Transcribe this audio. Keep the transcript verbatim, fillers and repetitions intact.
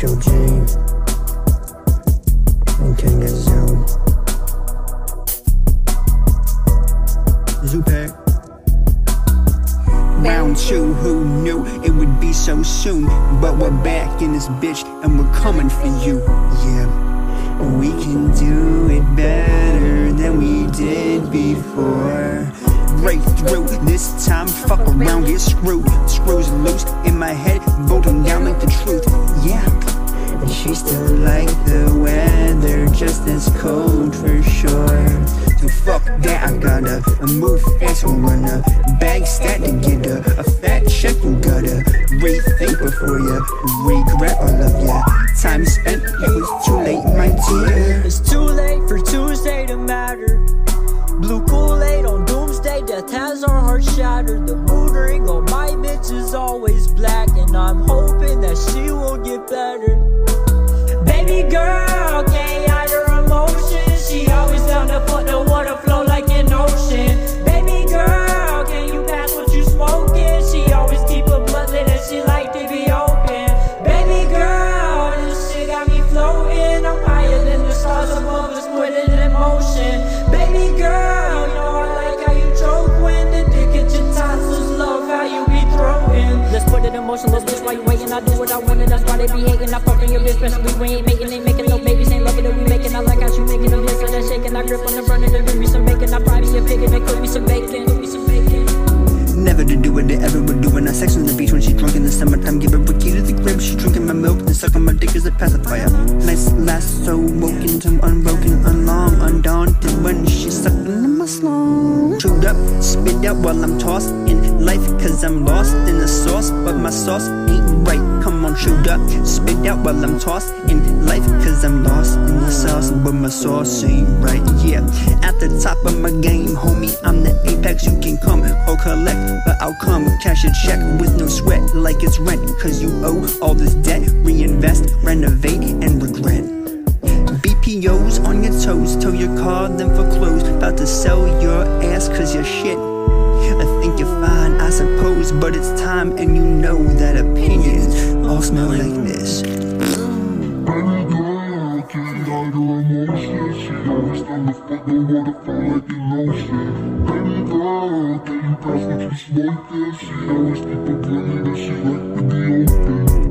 H O G, maintain that zoo. Zoo Pact. Round two, who knew it would be so soon? But we're back in this bitch and we're coming for you, yeah. We can do it better than we did before. Breakthrough, this time, fuck around, get screwed. Screws loose in my head, bolting down like the truth, yeah. And she still like the weather, just as cold for sure. So fuck that, I gotta move fast and run a bag stat to get a, a fat check. You gotta rethink before you regret all of ya. Time spent, it was too late, my dear. It's too late for Tuesday to matter. Blue Kool-Aid on doomsday, death has our hearts shattered. The mood ring on my bitch is always black, and I'm hoping that she will get better. Baby girl, can't hide her emotions. She always down to put the water flow like an ocean. Baby girl, can you pass what you smoking? She always keep a blunt lit and she like to be open. Baby girl, this shit got me floating. I'm higher than the stars above us, put it in motion. Baby girl, emotionless bitch, why you waiting? I do what I wanted, that's why they be hating. I fucking your bitch, especially we ain't making it, making no babies, ain't loving it, we making. I like how you making them listen, that shaking. I grip on the running, and give me some bacon. I probably be a pig, and they cook me some bacon, give me some bacon. Never to do what they ever would do when I sex on the beach when she drunk in the summertime. Give her a key to the crib, she drinking my milk, then sucking my dick as a pacifier. Nice last, so woken, so unbroken, unlong, undaunted when she sucking in my slung. Chewed up, spit out while I'm tossed in life, cause I'm lost in the sauce, but my sauce ain't right. Come on, chewed up, spit out while I'm tossed in life, cause I'm lost in the sauce, but my sauce ain't right, yeah. At the top of my game, homie, I'm the apex, you can come or collect, but I'll come, cash a check with no sweat, like it's rent, cause you owe all this debt, reinvest, renovate, and regret. B P Os on your toes, till you're called them for clothes, about to sell your ass cause you're shit. I think you're fine, I suppose, but it's time and you know that opinions all smell like this. Baby girl,